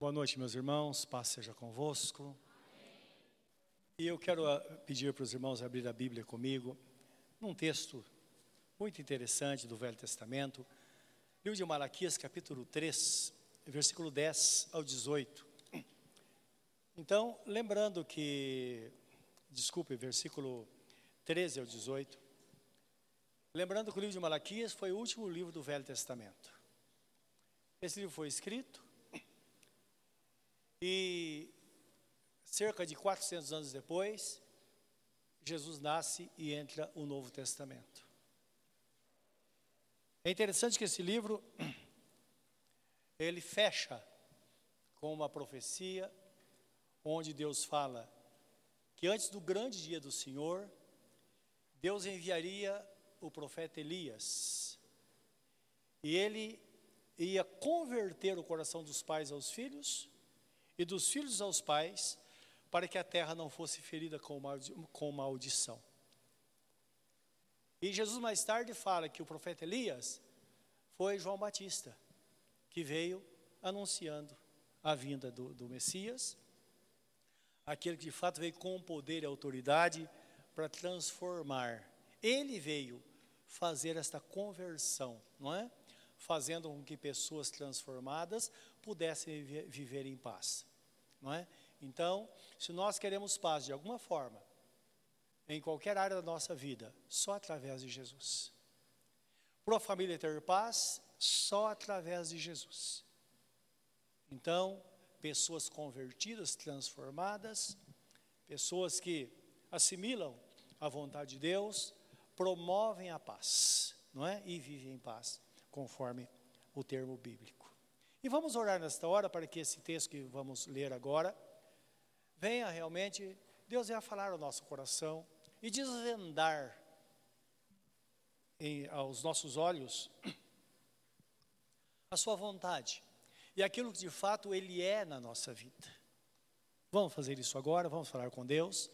Boa noite, meus irmãos, paz seja convosco. Amém. E eu quero pedir para os irmãos abrir a Bíblia comigo, num texto muito interessante do Velho Testamento, livro de Malaquias, capítulo 3, versículo 10 ao 18. Então, lembrando que, versículo 13 ao 18, lembrando que o livro de Malaquias foi o último livro do Velho Testamento. Esse livro foi escrito, e cerca de 400 anos depois, Jesus nasce e entra o Novo Testamento. É interessante que esse livro, ele fecha com uma profecia, onde Deus fala que antes do grande dia do Senhor, Deus enviaria o profeta Elias, e ele ia converter o coração dos pais aos filhos, e dos filhos aos pais, para que a terra não fosse ferida com maldição. E Jesus mais tarde fala que o profeta Elias foi João Batista, que veio anunciando a vinda do Messias, aquele que de fato veio com poder e autoridade para transformar. Ele veio fazer esta conversão, não é? Fazendo com que pessoas transformadas pudessem viver em paz, não é? Então, se nós queremos paz de alguma forma, em qualquer área da nossa vida, só através de Jesus. Para a família ter paz, só através de Jesus. Então, pessoas convertidas, transformadas, pessoas que assimilam a vontade de Deus, promovem a paz, não é? E vivem em paz, conforme o termo bíblico. E vamos orar nesta hora para que esse texto que vamos ler agora venha realmente, Deus venha falar ao nosso coração e desvendar aos nossos olhos a sua vontade e aquilo que de fato Ele é na nossa vida. Vamos fazer isso agora, vamos falar com Deus.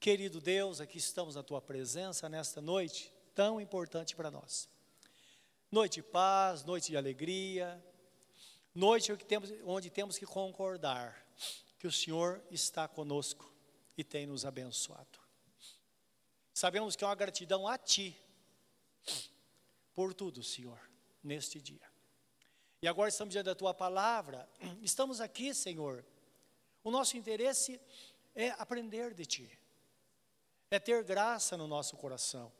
Querido Deus, aqui estamos na Tua presença nesta noite tão importante para nós. Noite de paz, noite de alegria, noite onde temos que concordar que o Senhor está conosco e tem nos abençoado. Sabemos que é uma gratidão a Ti, por tudo, Senhor, neste dia. E agora estamos diante da Tua palavra, estamos aqui, Senhor. O nosso interesse é aprender de Ti, é ter graça no nosso coração.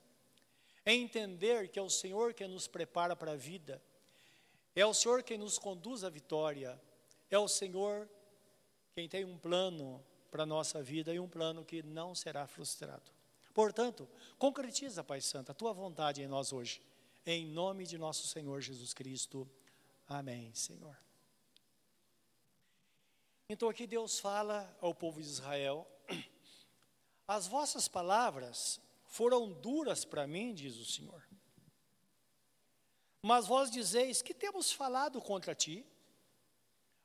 É entender que é o Senhor que nos prepara para a vida, é o Senhor quem nos conduz à vitória, é o Senhor quem tem um plano para a nossa vida e um plano que não será frustrado. Portanto, concretiza, Pai Santo, a Tua vontade em nós hoje, em nome de nosso Senhor Jesus Cristo. Amém, Senhor. Então aqui Deus fala ao povo de Israel, as vossas palavras foram duras para mim, diz o Senhor. Mas vós dizeis, que temos falado contra ti?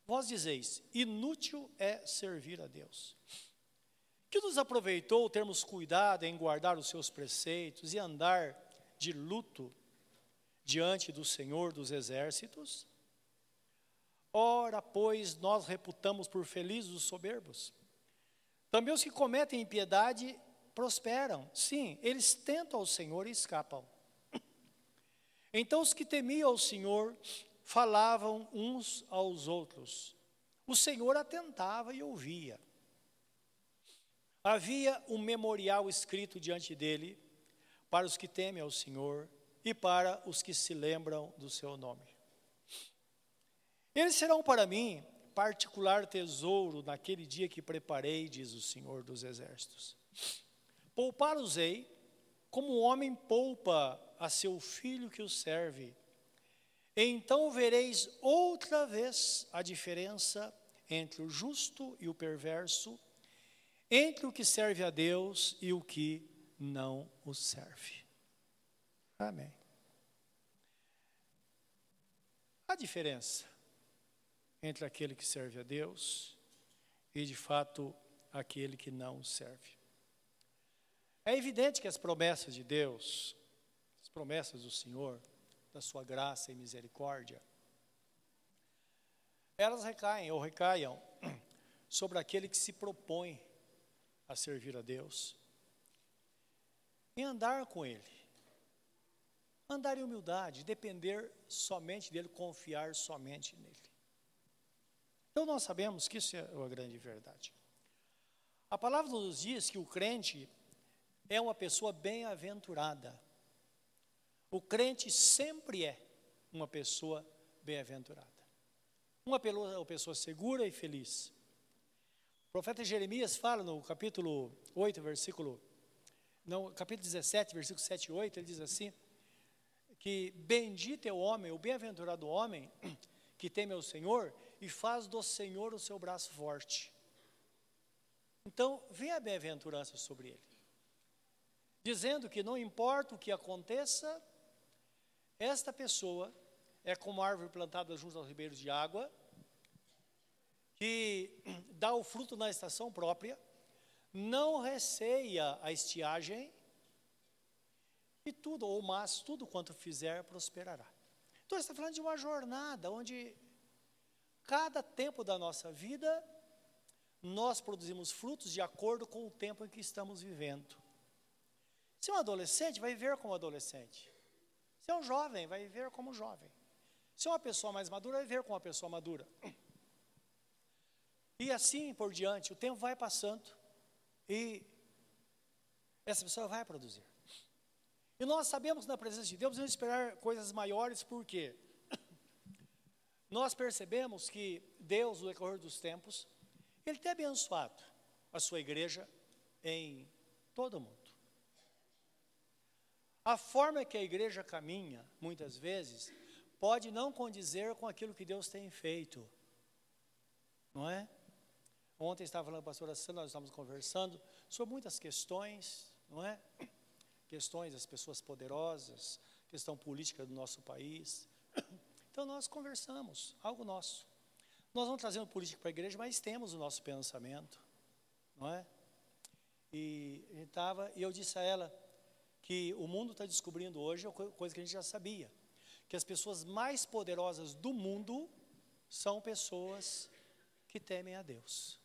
Vós dizeis, inútil é servir a Deus. Que nos aproveitou termos cuidado em guardar os seus preceitos e andar de luto diante do Senhor dos exércitos? Ora, pois, nós reputamos por felizes os soberbos. Também os que cometem impiedade prosperam, sim, eles tentam ao Senhor e escapam. Então os que temiam ao Senhor falavam uns aos outros. O Senhor atentava e ouvia. Havia um memorial escrito diante dele para os que temem ao Senhor e para os que se lembram do seu nome. Eles serão para mim particular tesouro naquele dia que preparei, diz o Senhor dos Exércitos. Poupar-os-ei, como o homem poupa a seu filho que o serve. Então vereis outra vez a diferença entre o justo e o perverso, entre o que serve a Deus e o que não o serve. Amém. A diferença entre aquele que serve a Deus e, de fato, aquele que não o serve. É evidente que as promessas de Deus, as promessas do Senhor, da sua graça e misericórdia, elas recaem ou recaiam sobre aquele que se propõe a servir a Deus, em andar com Ele, andar em humildade, depender somente dEle, confiar somente nele. Então nós sabemos que isso é uma grande verdade. A palavra nos diz que o crente é uma pessoa bem-aventurada. O crente sempre é uma pessoa bem-aventurada. Uma pessoa segura e feliz. O profeta Jeremias fala no capítulo 17, versículo 7 e 8, ele diz assim, que bendito é o homem, o bem-aventurado homem, que teme ao Senhor e faz do Senhor o seu braço forte. Então, vem a bem-aventurança sobre ele, dizendo que não importa o que aconteça, esta pessoa é como a árvore plantada junto aos ribeiros de água, que dá o fruto na estação própria, não receia a estiagem, e tudo, ou mas, tudo quanto fizer prosperará. Então, está falando de uma jornada, onde cada tempo da nossa vida, nós produzimos frutos de acordo com o tempo em que estamos vivendo. Se é um adolescente, vai viver como adolescente. Se é um jovem, vai viver como jovem. Se é uma pessoa mais madura, vai viver como uma pessoa madura. E assim por diante, o tempo vai passando e essa pessoa vai produzir. E nós sabemos que na presença de Deus, vamos esperar coisas maiores, porque nós percebemos que Deus, no decorrer dos tempos, Ele tem abençoado a sua igreja em todo o mundo. A forma que a igreja caminha, muitas vezes, pode não condizer com aquilo que Deus tem feito, não é? Ontem estava falando com a pastora Sandra, nós estávamos conversando sobre muitas questões, não é? Questões das pessoas poderosas, questão política do nosso país. Então nós conversamos, algo nosso. Nós não trazemos política para a igreja, mas temos o nosso pensamento, não é? E eu disse a ela que o mundo está descobrindo hoje, coisa que a gente já sabia, que as pessoas mais poderosas do mundo são pessoas que temem a Deus.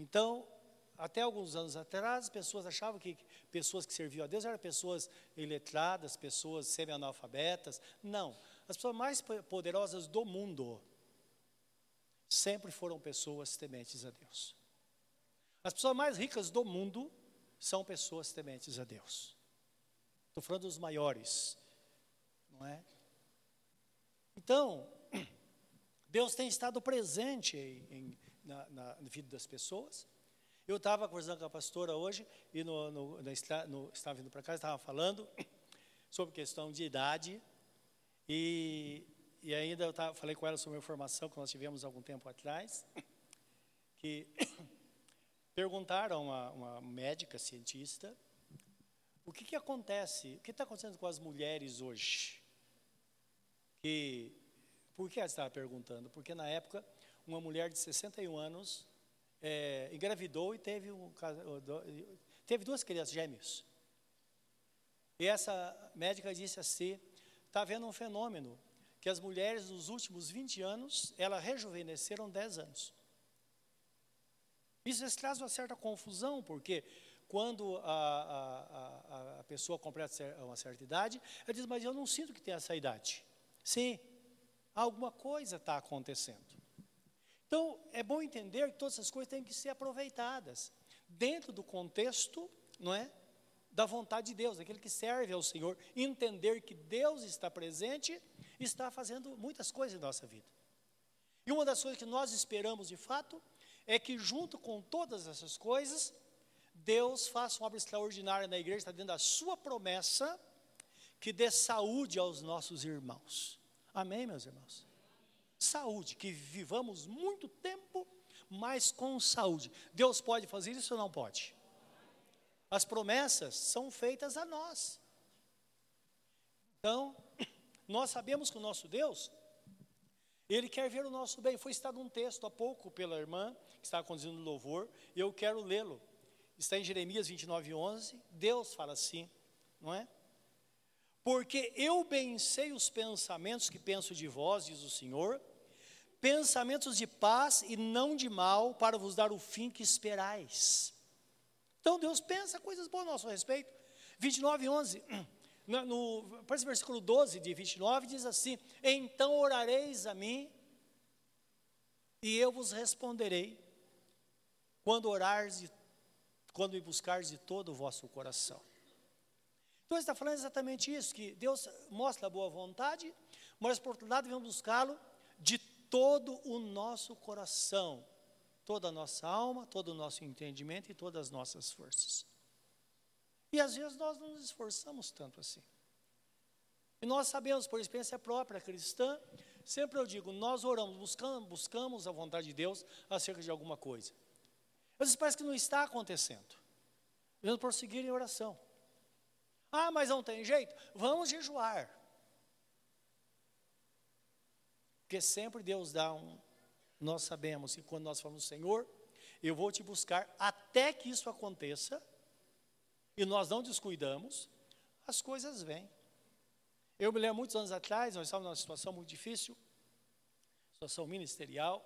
Então, até alguns anos atrás, as pessoas achavam que pessoas que serviam a Deus eram pessoas iletradas, pessoas semi-analfabetas. Não, as pessoas mais poderosas do mundo sempre foram pessoas tementes a Deus. As pessoas mais ricas do mundo são pessoas tementes a Deus. Estou falando dos maiores, não é? Então, Deus tem estado presente na vida das pessoas. Eu estava conversando com a pastora hoje, e estava vindo para casa, estava falando sobre questão de idade, e ainda falei com ela sobre uma formação que nós tivemos algum tempo atrás, que perguntaram a uma médica cientista, o que está acontecendo com as mulheres hoje? Por que ela estava perguntando? Porque na época, uma mulher de 61 anos engravidou e teve duas crianças gêmeos. E essa médica disse assim, está havendo um fenômeno, que as mulheres nos últimos 20 anos, elas rejuvenesceram 10 anos. Isso traz uma certa confusão, porque quando a pessoa completa uma certa idade, ela diz, mas eu não sinto que tenha essa idade. Sim, alguma coisa está acontecendo. Então, é bom entender que todas essas coisas têm que ser aproveitadas, dentro do contexto, não é, da vontade de Deus, daquele que serve ao Senhor, entender que Deus está presente e está fazendo muitas coisas em nossa vida. E uma das coisas que nós esperamos, de fato, é que junto com todas essas coisas, Deus faça uma obra extraordinária na igreja, está dentro da sua promessa, que dê saúde aos nossos irmãos. Amém, meus irmãos? Saúde, que vivamos muito tempo, mas com saúde. Deus pode fazer isso ou não pode? As promessas são feitas a nós. Então, nós sabemos que o nosso Deus, Ele quer ver o nosso bem. Foi citado um texto há pouco pela irmã, que estava conduzindo o louvor, e eu quero lê-lo. Está em Jeremias 29:11. Deus fala assim, não é? Porque eu bem sei os pensamentos que penso de vós, diz o Senhor, pensamentos de paz e não de mal, para vos dar o fim que esperais. Então Deus pensa coisas boas a nosso respeito. 29:11, parece o versículo 12 de 29, diz assim: então orareis a mim e eu vos responderei, quando me buscares de todo o vosso coração. Então ele está falando exatamente isso, que Deus mostra a boa vontade, mas por outro lado devemos buscá-lo de todo o nosso coração, toda a nossa alma, todo o nosso entendimento e todas as nossas forças. E às vezes nós não nos esforçamos tanto assim. E nós sabemos, por experiência própria cristã, sempre eu digo, nós oramos, buscamos a vontade de Deus acerca de alguma coisa. Às vezes parece que não está acontecendo. Vamos prosseguir em oração. Ah, mas não tem jeito? Vamos jejuar. Porque sempre Deus dá nós sabemos que quando nós falamos, Senhor, eu vou te buscar até que isso aconteça, e nós não descuidamos, as coisas vêm. Eu me lembro, muitos anos atrás, nós estávamos numa situação muito difícil, situação ministerial,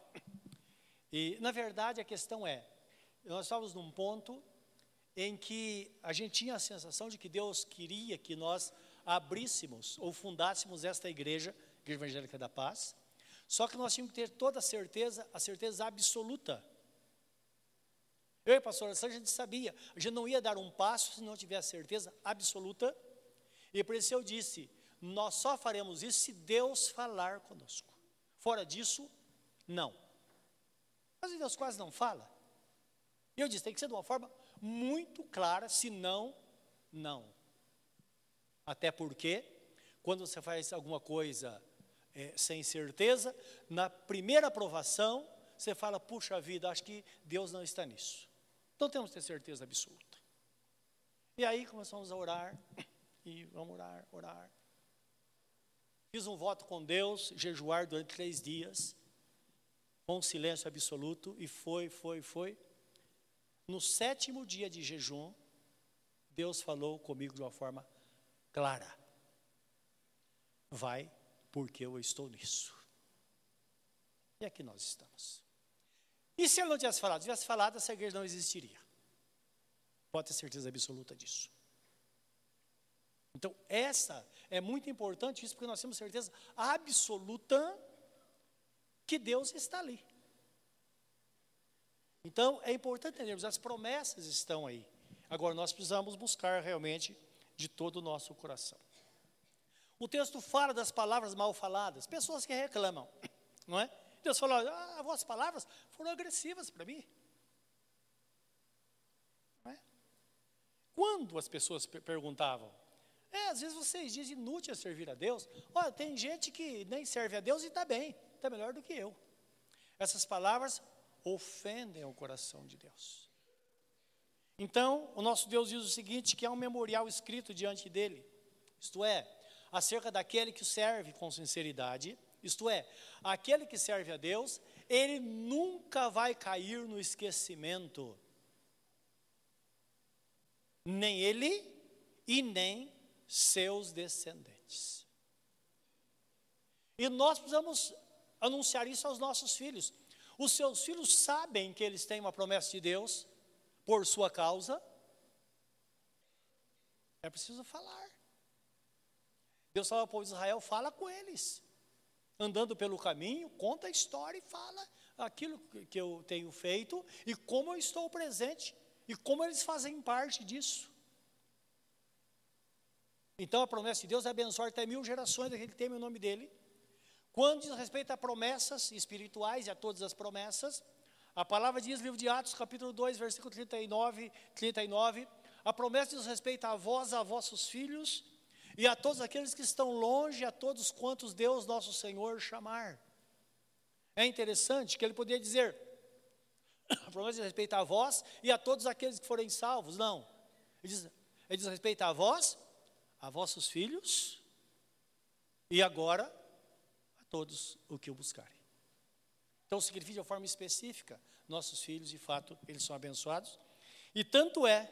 e na verdade a questão é, nós estávamos num ponto em que a gente tinha a sensação de que Deus queria que nós abríssemos ou fundássemos esta igreja, Igreja Evangélica da Paz, só que nós tínhamos que ter toda a certeza absoluta. Eu e a pastora Sandra, a gente sabia, a gente não ia dar um passo se não tivesse certeza absoluta, e por isso eu disse, nós só faremos isso se Deus falar conosco, fora disso, não. Mas Deus quase não fala, e eu disse, tem que ser de uma forma muito clara, se não, não. Até porque, quando você faz alguma coisa sem certeza, na primeira aprovação, você fala, puxa vida, acho que Deus não está nisso. Então temos que ter certeza absoluta. E aí começamos a orar, e vamos orar. Fiz um voto com Deus, jejuar durante 3 dias, com silêncio absoluto, e foi. No 7º dia de jejum, Deus falou comigo de uma forma clara. Vai, porque eu estou nisso. E aqui nós estamos. E se ele não tivesse falado? Se tivesse falado, essa igreja não existiria. Pode ter certeza absoluta disso. Então, essa é muito importante, isso porque nós temos certeza absoluta que Deus está ali. Então, é importante entendermos, as promessas estão aí. Agora, nós precisamos buscar realmente de todo o nosso coração. O texto fala das palavras mal faladas, pessoas que reclamam, não é? Deus falou, as vossas palavras foram agressivas para mim. Não é? Quando as pessoas perguntavam, às vezes vocês dizem inútil servir a Deus. Olha, tem gente que nem serve a Deus e está bem, está melhor do que eu. Essas palavras ofendem o coração de Deus. Então, o nosso Deus diz o seguinte, que há um memorial escrito diante dele, isto é, acerca daquele que o serve com sinceridade, isto é, aquele que serve a Deus, ele nunca vai cair no esquecimento, nem ele e nem seus descendentes. E nós precisamos anunciar isso aos nossos filhos. Os seus filhos sabem que eles têm uma promessa de Deus por sua causa. É preciso falar. Deus fala ao povo de Israel, fala com eles. Andando pelo caminho, conta a história e fala aquilo que eu tenho feito e como eu estou presente e como eles fazem parte disso. Então a promessa de Deus é abençoar até 1000 gerações daquele que teme o nome dele. Quando diz respeito a promessas espirituais e a todas as promessas, a palavra diz, livro de Atos, capítulo 2, versículo 39, a promessa diz respeito a vós, a vossos filhos, e a todos aqueles que estão longe, a todos quantos Deus nosso Senhor chamar. É interessante que ele poderia dizer, a promessa diz respeito a vós, e a todos aqueles que forem salvos, não. Ele diz respeito a vós, a vossos filhos, e agora, todos o que o buscarem. Então significa de uma forma específica, nossos filhos de fato, eles são abençoados, e tanto é,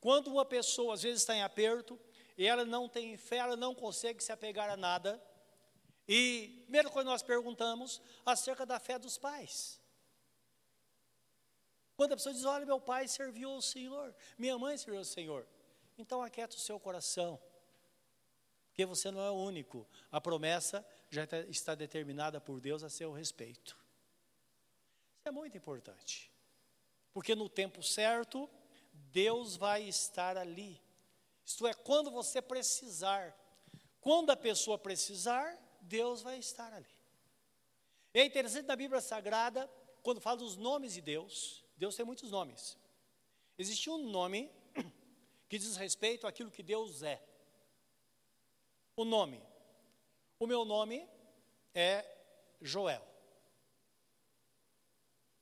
quando uma pessoa às vezes está em aperto, e ela não tem fé, ela não consegue se apegar a nada. E primeiro quando nós perguntamos acerca da fé dos pais. Quando a pessoa diz, olha, meu pai serviu ao Senhor, minha mãe serviu ao Senhor. Então aquieta o seu coração, porque você não é o único. A promessa já está determinada por Deus a seu respeito. Isso é muito importante, porque no tempo certo, Deus vai estar ali. Isto é, quando você precisar, quando a pessoa precisar, Deus vai estar ali. É interessante na Bíblia Sagrada, quando fala dos nomes de Deus, Deus tem muitos nomes. Existe um nome que diz respeito àquilo que Deus é. O nome. O meu nome é Joel.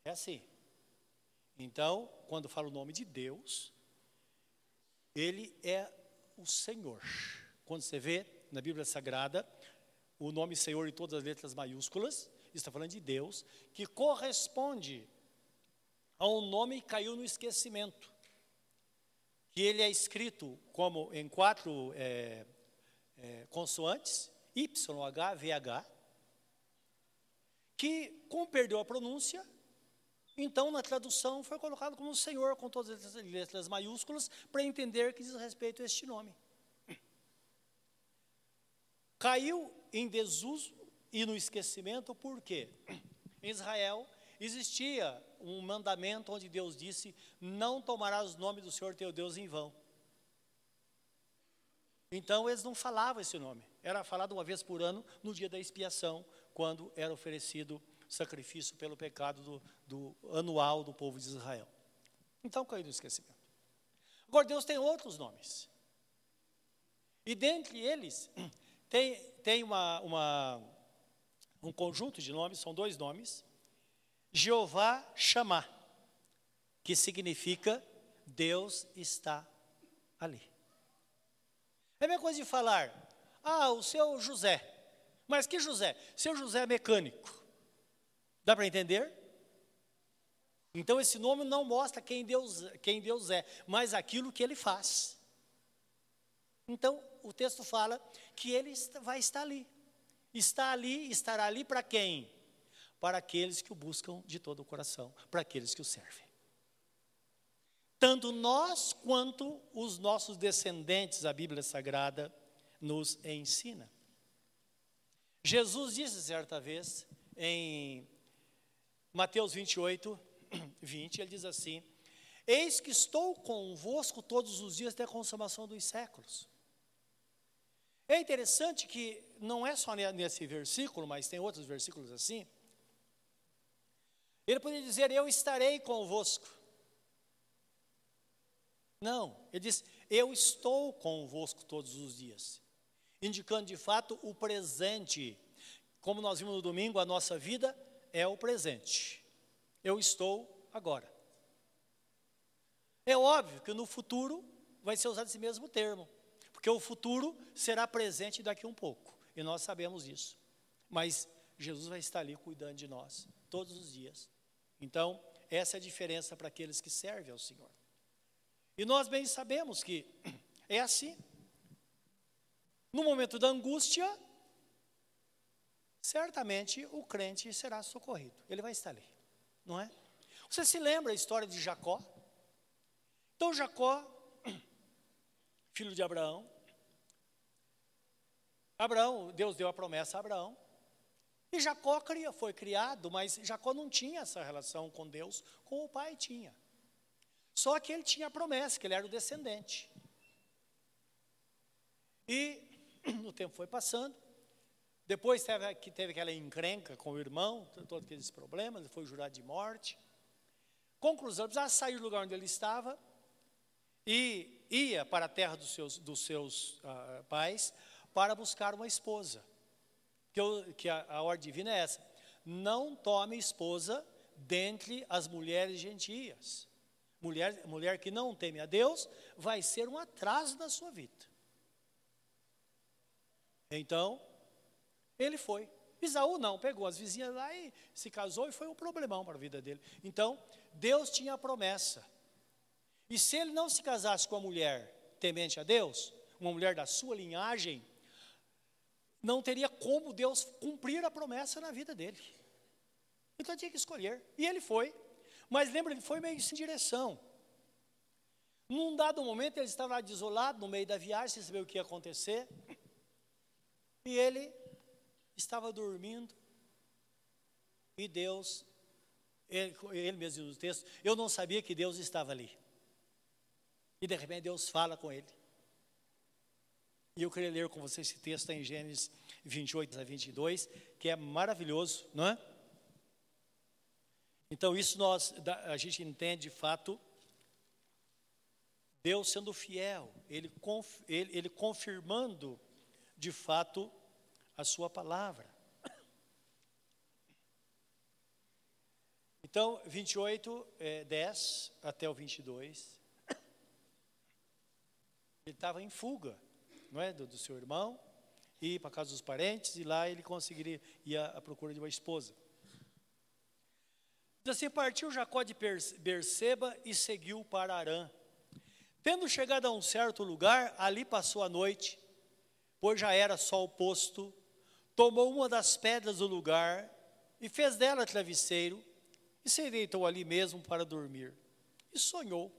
É assim. Então, quando fala o nome de Deus, Ele é o Senhor. Quando você vê na Bíblia Sagrada, o nome Senhor em todas as letras maiúsculas, está falando de Deus, que corresponde a um nome que caiu no esquecimento. Que ele é escrito como em 4 consoantes, Y, H, VH, que como perdeu a pronúncia, então na tradução foi colocado como Senhor com todas as letras maiúsculas, para entender que diz respeito a este nome. Caiu em desuso e no esquecimento, por quê? Em Israel existia um mandamento onde Deus disse, não tomarás o nome do Senhor teu Deus em vão. Então eles não falavam esse nome, era falado uma vez por ano no dia da expiação, quando era oferecido sacrifício pelo pecado do anual do povo de Israel. Então caiu no esquecimento. Agora Deus tem outros nomes, e dentre eles tem um conjunto de nomes, são 2 nomes, Jeová Shammah, que significa Deus está ali. É a mesma coisa de falar, o seu José, mas que José? Seu José é mecânico, dá para entender? Então esse nome não mostra quem Deus é, mas aquilo que ele faz. Então o texto fala que ele vai estar ali, estará ali para quem? Para aqueles que o buscam de todo o coração, para aqueles que o servem. Tanto nós quanto os nossos descendentes, a Bíblia Sagrada nos ensina. Jesus disse certa vez, em Mateus 28, 20, ele diz assim, eis que estou convosco todos os dias até a consumação dos séculos. É interessante que não é só nesse versículo, mas tem outros versículos assim. Ele poderia dizer, eu estarei convosco. Não, ele diz, eu estou convosco todos os dias. Indicando de fato o presente. Como nós vimos no domingo, a nossa vida é o presente. Eu estou agora. É óbvio que no futuro vai ser usado esse mesmo termo. Porque o futuro será presente daqui um pouco, e nós sabemos disso. Mas Jesus vai estar ali cuidando de nós, todos os dias. Então, essa é a diferença para aqueles que servem ao Senhor. E nós bem sabemos que é assim. No momento da angústia, certamente o crente será socorrido, ele vai estar ali, não é? Você se lembra a história de Jacó? Então, Jacó, filho de Abraão, Deus deu a promessa a Abraão, e Jacó foi criado, mas Jacó não tinha essa relação com Deus, como o pai tinha, só que ele tinha a promessa, que ele era o descendente, e o tempo foi passando, depois teve aquela encrenca com o irmão, todos aqueles problemas, ele foi jurado de morte, conclusão, precisava sair do lugar onde ele estava, e ia para a terra dos seus pais para buscar uma esposa, que a ordem divina é essa, não tome esposa dentre as mulheres gentias, mulher que não teme a Deus, vai ser um atraso na sua vida. Então, ele foi, Esaú não, pegou as vizinhas lá e se casou e foi um problemão para a vida dele. Então, Deus tinha a promessa, e se ele não se casasse com a mulher temente a Deus, uma mulher da sua linhagem, não teria como Deus cumprir a promessa na vida dele. Então ele tinha que escolher. E ele foi. Mas lembra, ele foi meio sem direção. Num dado momento, ele estava desolado no meio da viagem, sem saber o que ia acontecer. E ele estava dormindo. E Deus, ele mesmo diz no texto, eu não sabia que Deus estava ali. E de repente Deus fala com ele. E eu queria ler com você esse texto em Gênesis 28 a 22, que é maravilhoso, não é? Então isso a gente entende de fato, Deus sendo fiel, ele confirmando de fato a sua palavra. Então 28, 10 até o 22, ele estava em fuga, não é, do seu irmão, e para casa dos parentes, e lá ele conseguiria ir à procura de uma esposa. Diz assim, partiu Jacó de Berseba e seguiu para Arã. Tendo chegado a um certo lugar, ali passou a noite, pois já era sol posto, tomou uma das pedras do lugar e fez dela travesseiro, e se deitou ali mesmo para dormir. E sonhou.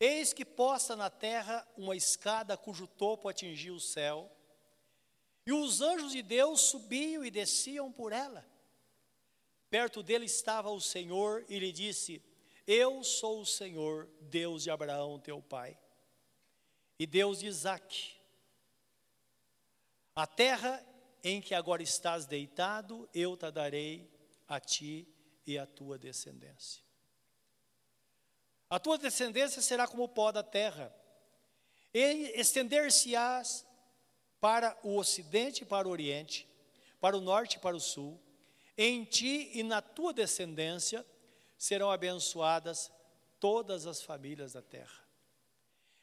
Eis que posta na terra uma escada cujo topo atingia o céu, e os anjos de Deus subiam e desciam por ela. Perto dele estava o Senhor e lhe disse, eu sou o Senhor, Deus de Abraão, teu pai, e Deus de Isaque. A terra em que agora estás deitado, eu te darei a ti e à tua descendência. A tua descendência será como o pó da terra, e estender-se-ás para o ocidente e para o oriente, para o norte e para o sul. Em ti e na tua descendência serão abençoadas todas as famílias da terra.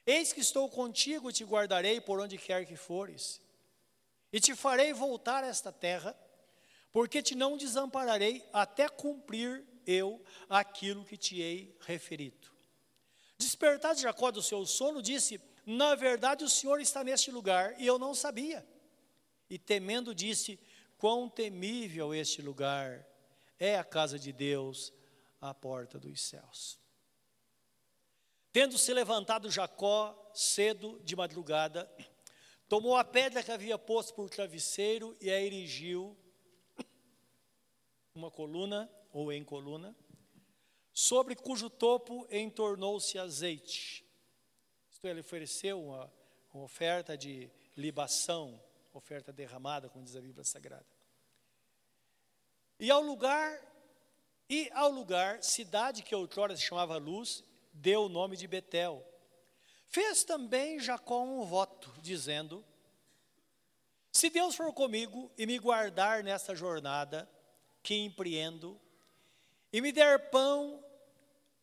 Eis que estou contigo e te guardarei por onde quer que fores, e te farei voltar a esta terra, porque te não desampararei até cumprir eu aquilo que te hei referido. Despertado Jacó do seu sono, disse, na verdade o Senhor está neste lugar, e eu não sabia. E temendo disse, quão temível este lugar, é a casa de Deus, a porta dos céus. Tendo se levantado Jacó, cedo de madrugada, tomou a pedra que havia posto por travesseiro e a erigiu uma coluna, ou em coluna, sobre cujo topo entornou-se azeite. Isto é, ele ofereceu uma oferta de libação, oferta derramada, como diz a Bíblia Sagrada. E ao lugar, cidade que outrora se chamava Luz, deu o nome de Betel. Fez também Jacó um voto, dizendo, se Deus for comigo e me guardar nesta jornada que empreendo, e me der pão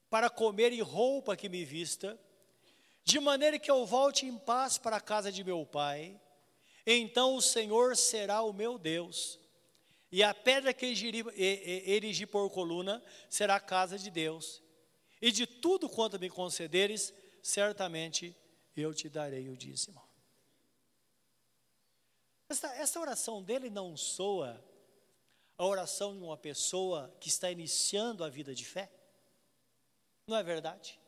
para comer e roupa que me vista, de maneira que eu volte em paz para a casa de meu pai, então o Senhor será o meu Deus, e a pedra que erigi por coluna será a casa de Deus, e de tudo quanto me concederes, certamente eu te darei o dízimo. Essa oração dele não soa a oração de uma pessoa que está iniciando a vida de fé? Não é verdade?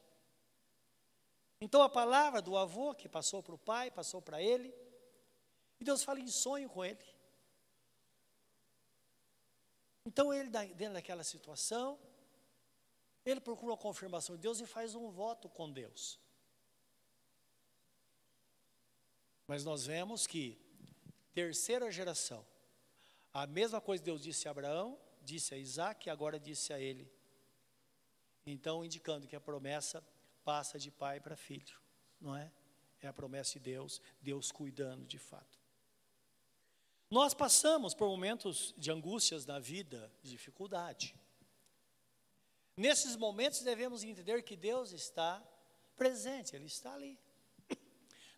Então a palavra do avô que passou para o pai, passou para ele, e Deus fala em sonho com ele. Então ele, dentro daquela situação, ele procura a confirmação de Deus e faz um voto com Deus. Mas nós vemos que, terceira geração, a mesma coisa Deus disse a Abraão, disse a Isaque e agora disse a ele. Então, indicando que a promessa passa de pai para filho, não é? É a promessa de Deus, Deus cuidando de fato. Nós passamos por momentos de angústias na vida, de dificuldade. Nesses momentos devemos entender que Deus está presente, Ele está ali.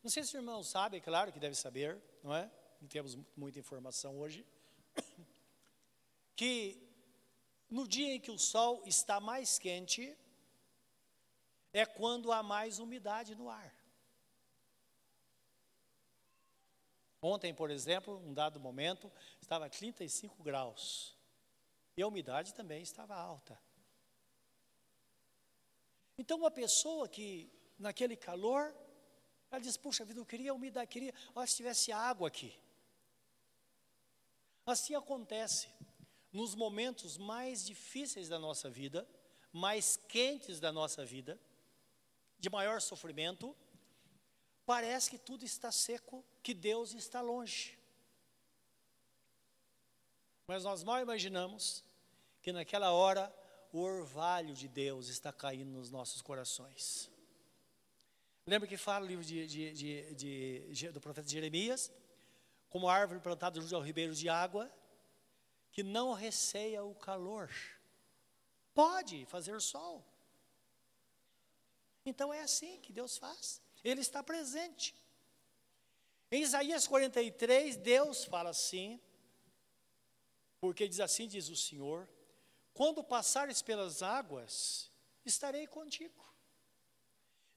Não sei se os irmãos sabem, é claro que deve saber, não é? Não temos muita informação hoje. Que no dia em que o sol está mais quente, é quando há mais umidade no ar. Ontem, por exemplo, um dado momento, estava 35 graus. E a umidade também estava alta. Então, uma pessoa que, naquele calor, ela diz, puxa vida, eu queria umidade, queria, olha, se tivesse água aqui. Assim acontece. Nos momentos mais difíceis da nossa vida, mais quentes da nossa vida, de maior sofrimento, parece que tudo está seco, que Deus está longe. Mas nós mal imaginamos que naquela hora o orvalho de Deus está caindo nos nossos corações. Lembra que fala o livro do profeta Jeremias? Como a árvore plantada junto ao ribeiro de água, que não receia o calor. Pode fazer sol. Então é assim que Deus faz. Ele está presente. Em Isaías 43, Deus fala assim, porque diz assim, diz o Senhor, quando passares pelas águas, estarei contigo.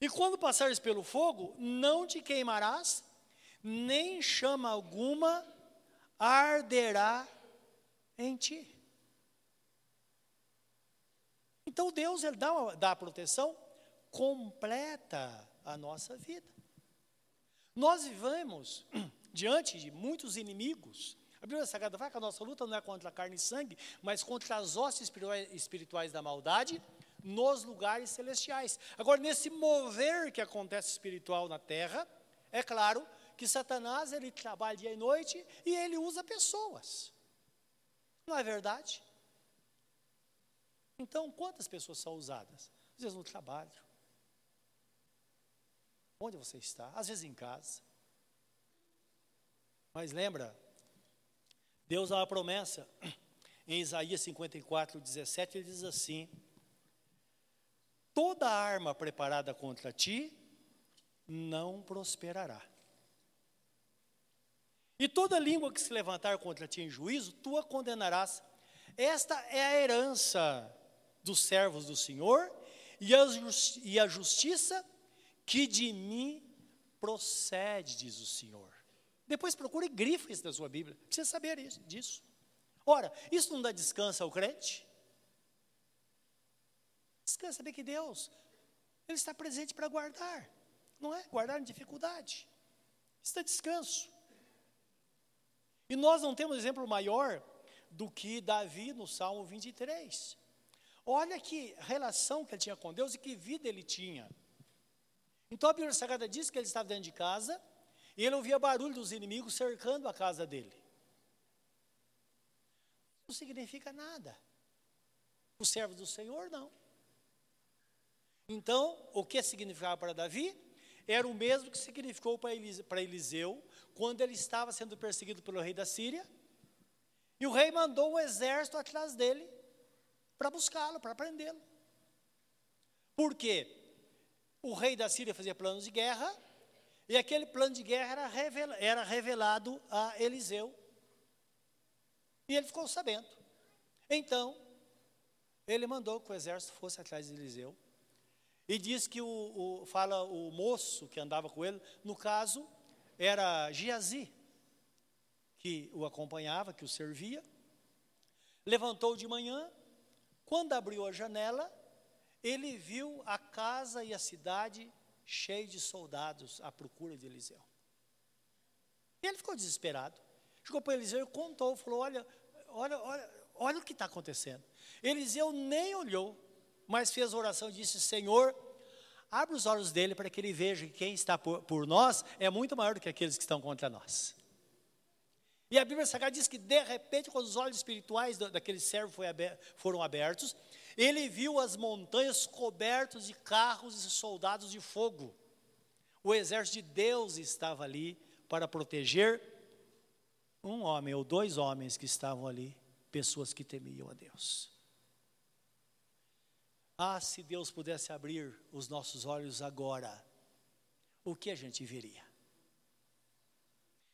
E quando passares pelo fogo, não te queimarás, nem chama alguma arderá em ti. Então Deus, ele dá a proteção completa à nossa vida. Nós vivemos diante de muitos inimigos. A Bíblia Sagrada fala que a nossa luta não é contra a carne e sangue, mas contra as hostes espirituais da maldade nos lugares celestiais. Agora, nesse mover que acontece espiritual na terra, é claro que Satanás, ele trabalha dia e noite e ele usa pessoas. Não é verdade? Então, quantas pessoas são usadas? Às vezes no trabalho. Onde você está? Às vezes em casa. Mas lembra, Deus dá uma promessa, em Isaías 54, 17, ele diz assim, toda arma preparada contra ti não prosperará. E toda língua que se levantar contra ti em juízo, tu a condenarás. Esta é a herança dos servos do Senhor e a justiça que de mim procede, diz o Senhor. Depois procure e grife isso na sua Bíblia. Precisa saber disso. Ora, isso não dá descanso ao crente? Descansa saber que Deus, ele está presente para guardar. Não é guardar em dificuldade. Isso é descanso. E nós não temos exemplo maior do que Davi no Salmo 23. Olha que relação que ele tinha com Deus e que vida ele tinha. Então a Bíblia Sagrada diz que ele estava dentro de casa e ele ouvia barulho dos inimigos cercando a casa dele. Não significa nada. Os servos do Senhor, não. Então, o que significava para Davi? Era o mesmo que significou para Eliseu, quando ele estava sendo perseguido pelo rei da Síria, e o rei mandou um exército atrás dele, para buscá-lo, para prendê-lo. Por quê? O rei da Síria fazia planos de guerra, e aquele plano de guerra era revelado a Eliseu, e ele ficou sabendo. Então, ele mandou que o exército fosse atrás de Eliseu, e diz que fala o moço que andava com ele, no caso, era Giazi, que o acompanhava, que o servia, levantou de manhã, quando abriu a janela, ele viu a casa e a cidade cheia de soldados à procura de Eliseu. E ele ficou desesperado, chegou para Eliseu e contou, falou, olha o que está acontecendo. Eliseu nem olhou, mas fez oração e disse, Senhor, abre os olhos dele para que ele veja que quem está por nós é muito maior do que aqueles que estão contra nós. E a Bíblia Sagrada diz que de repente, quando os olhos espirituais daquele servo foram abertos, ele viu as montanhas cobertas de carros e soldados de fogo. O exército de Deus estava ali para proteger um homem ou dois homens que estavam ali, pessoas que temiam a Deus. Ah, se Deus pudesse abrir os nossos olhos agora, o que a gente veria?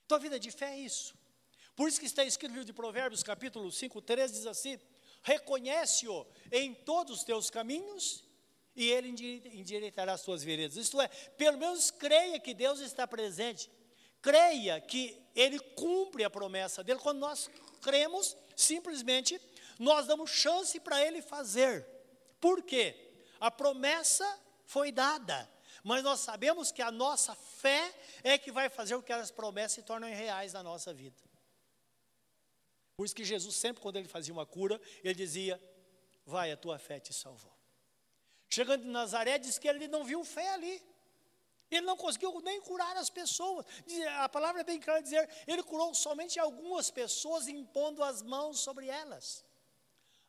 Tua vida de fé é isso. Por isso que está escrito no livro de Provérbios, capítulo 5, 13, diz assim, reconhece-o em todos os teus caminhos e ele endireitará as tuas veredas. Isto é, pelo menos creia que Deus está presente, creia que ele cumpre a promessa dele. Quando nós cremos, simplesmente, nós damos chance para ele fazer. Por quê? A promessa foi dada, mas nós sabemos que a nossa fé é que vai fazer com que as promessas se tornem reais na nossa vida. Por isso que Jesus sempre, quando ele fazia uma cura, ele dizia, vai, a tua fé te salvou. Chegando em Nazaré, diz que ele não viu fé ali. Ele não conseguiu nem curar as pessoas. A palavra é bem clara, dizer, ele curou somente algumas pessoas, impondo as mãos sobre elas.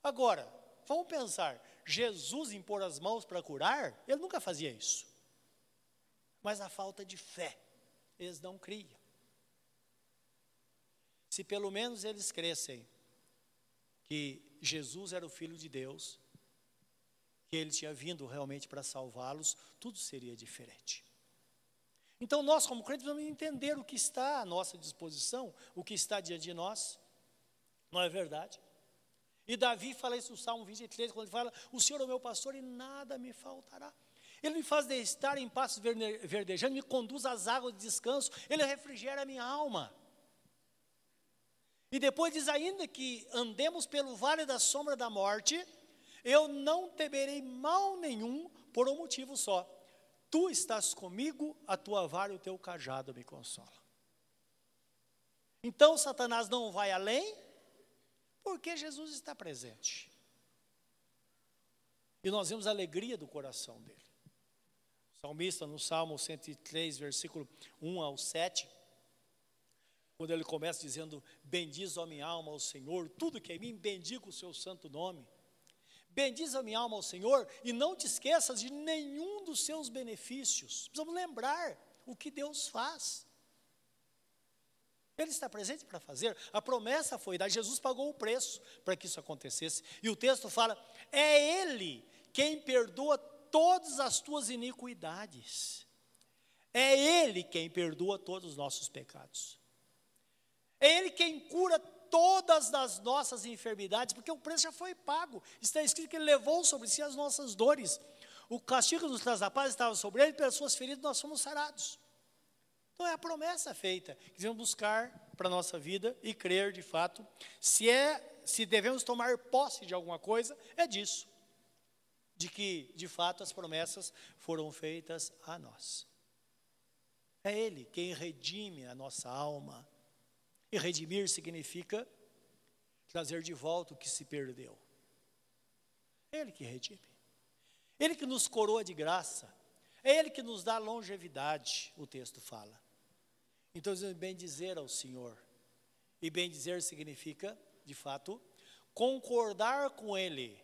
Agora, vamos pensar, Jesus impor as mãos para curar? Ele nunca fazia isso. Mas a falta de fé, eles não criam. Se pelo menos eles crescem que Jesus era o Filho de Deus, que ele tinha vindo realmente para salvá-los, tudo seria diferente. Então nós como crentes vamos entender o que está à nossa disposição, o que está diante de nós, não é verdade? E Davi fala isso no Salmo 23, quando ele fala, o Senhor é o meu pastor e nada me faltará. Ele me faz estar em pastos verdejantes, me conduz às águas de descanso, ele refrigera a minha alma. E depois diz ainda que andemos pelo vale da sombra da morte, eu não temerei mal nenhum por um motivo só. Tu estás comigo, a tua vara e o teu cajado me consolam. Então Satanás não vai além, porque Jesus está presente. E nós vemos a alegria do coração dele. O salmista no Salmo 103, versículo 1 ao 7, quando ele começa dizendo, bendiz a minha alma ao Senhor, tudo que é em mim, bendiga o seu santo nome. Bendiz a minha alma ao Senhor e não te esqueças de nenhum dos seus benefícios. Precisamos lembrar o que Deus faz. Ele está presente para fazer. A promessa foi dada, Jesus pagou o preço para que isso acontecesse. E o texto fala, é Ele quem perdoa todas as tuas iniquidades. É Ele quem perdoa todos os nossos pecados. É Ele quem cura todas as nossas enfermidades, porque o preço já foi pago, está escrito que ele levou sobre si as nossas dores, o castigo que nos traz a paz estava sobre ele, pelas suas feridas nós fomos sarados. Então é a promessa feita, que devemos buscar para a nossa vida e crer de fato, se devemos tomar posse de alguma coisa, é disso, de que de fato as promessas foram feitas a nós. É ele quem redime a nossa alma. E redimir significa trazer de volta o que se perdeu. Ele que redime. Ele que nos coroa de graça. É Ele que nos dá longevidade, o texto fala. Então, bendizer ao Senhor. E bendizer significa, de fato, concordar com Ele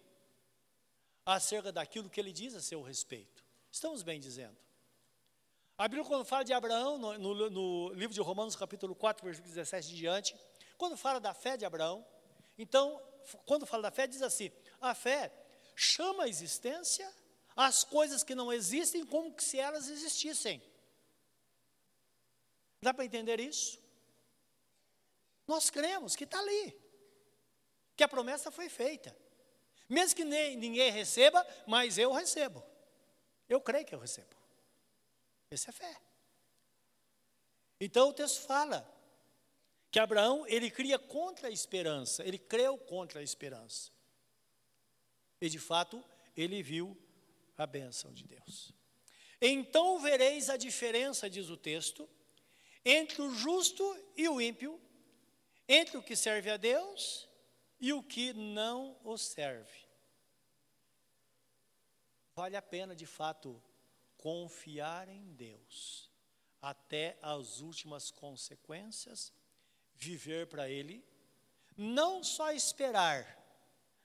acerca daquilo que Ele diz a seu respeito. Estamos bendizendo. A Bíblia, quando fala de Abraão, no livro de Romanos, capítulo 4, versículo 17 em diante, quando fala da fé de Abraão, então, quando fala da fé, diz assim, a fé chama a existência as coisas que não existem como se elas existissem. Dá para entender isso? Nós cremos que está ali, que a promessa foi feita. Mesmo que ninguém receba, mas eu recebo. Eu creio que eu recebo. Essa é a fé. Então o texto fala que Abraão, ele cria contra a esperança, ele creu contra a esperança. E de fato, ele viu a bênção de Deus. Então vereis a diferença, diz o texto, entre o justo e o ímpio, entre o que serve a Deus e o que não o serve. Vale a pena de fato confiar em Deus até as últimas consequências, viver para Ele, não só esperar,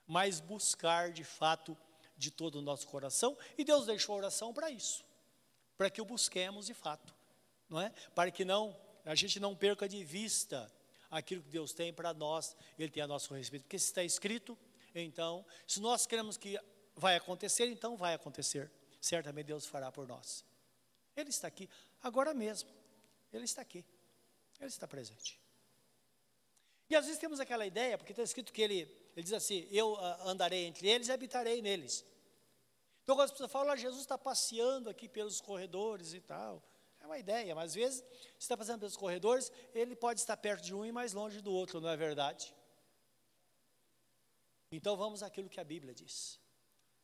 mas buscar de fato de todo o nosso coração, e Deus deixou a oração para isso, para que o busquemos de fato, não é? Para que a gente não perca de vista aquilo que Deus tem para nós, Ele tem a nosso respeito, porque se está escrito, então, se nós queremos que vai acontecer, então vai acontecer. Certamente Deus fará por nós. Ele está aqui, agora mesmo. Ele está aqui. Ele está presente. E às vezes temos aquela ideia, porque está escrito que ele diz assim, eu andarei entre eles e habitarei neles. Então, quando as pessoas falam, Jesus está passeando aqui pelos corredores e tal. É uma ideia, mas às vezes você está passando pelos corredores, ele pode estar perto de um e mais longe do outro, não é verdade? Então vamos àquilo que a Bíblia diz.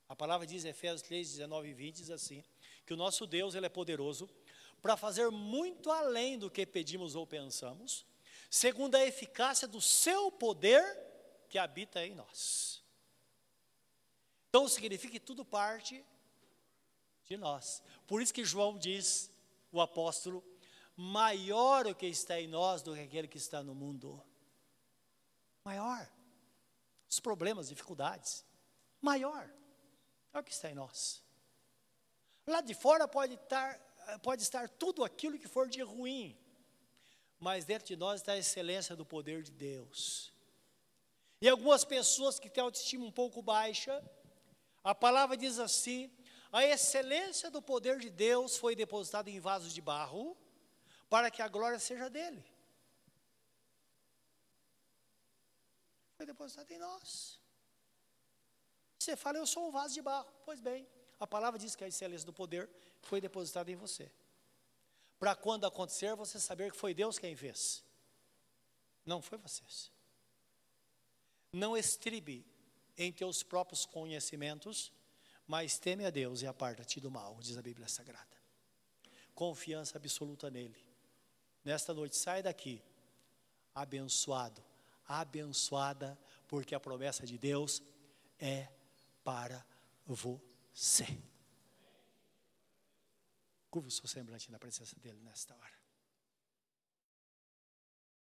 A palavra diz em Efésios 3, 19 e 20, diz assim, que o nosso Deus, ele é poderoso para fazer muito além do que pedimos ou pensamos, segundo a eficácia do seu poder que habita em nós. Então significa que tudo parte de nós. Por isso que João diz, o apóstolo, maior o que está em nós do que aquele que está no mundo. Maior. Os problemas, dificuldades. Maior é o que está em nós. Lá de fora pode estar tudo aquilo que for de ruim, mas dentro de nós está a excelência do poder de Deus. E algumas pessoas que têm autoestima um pouco baixa, a palavra diz assim, a excelência do poder de Deus foi depositada em vasos de barro, para que a glória seja dele. Foi depositada em nós. Você fala, eu sou um vaso de barro. Pois bem, a palavra diz que a excelência do poder foi depositada em você. Para quando acontecer, você saber que foi Deus quem fez. Não foi vocês. Não estribe em teus próprios conhecimentos, mas teme a Deus e aparta-te do mal, diz a Bíblia Sagrada. Confiança absoluta nele. Nesta noite, sai daqui abençoado, abençoada, porque a promessa de Deus é para você. Curva o seu semblante na presença dele nesta hora.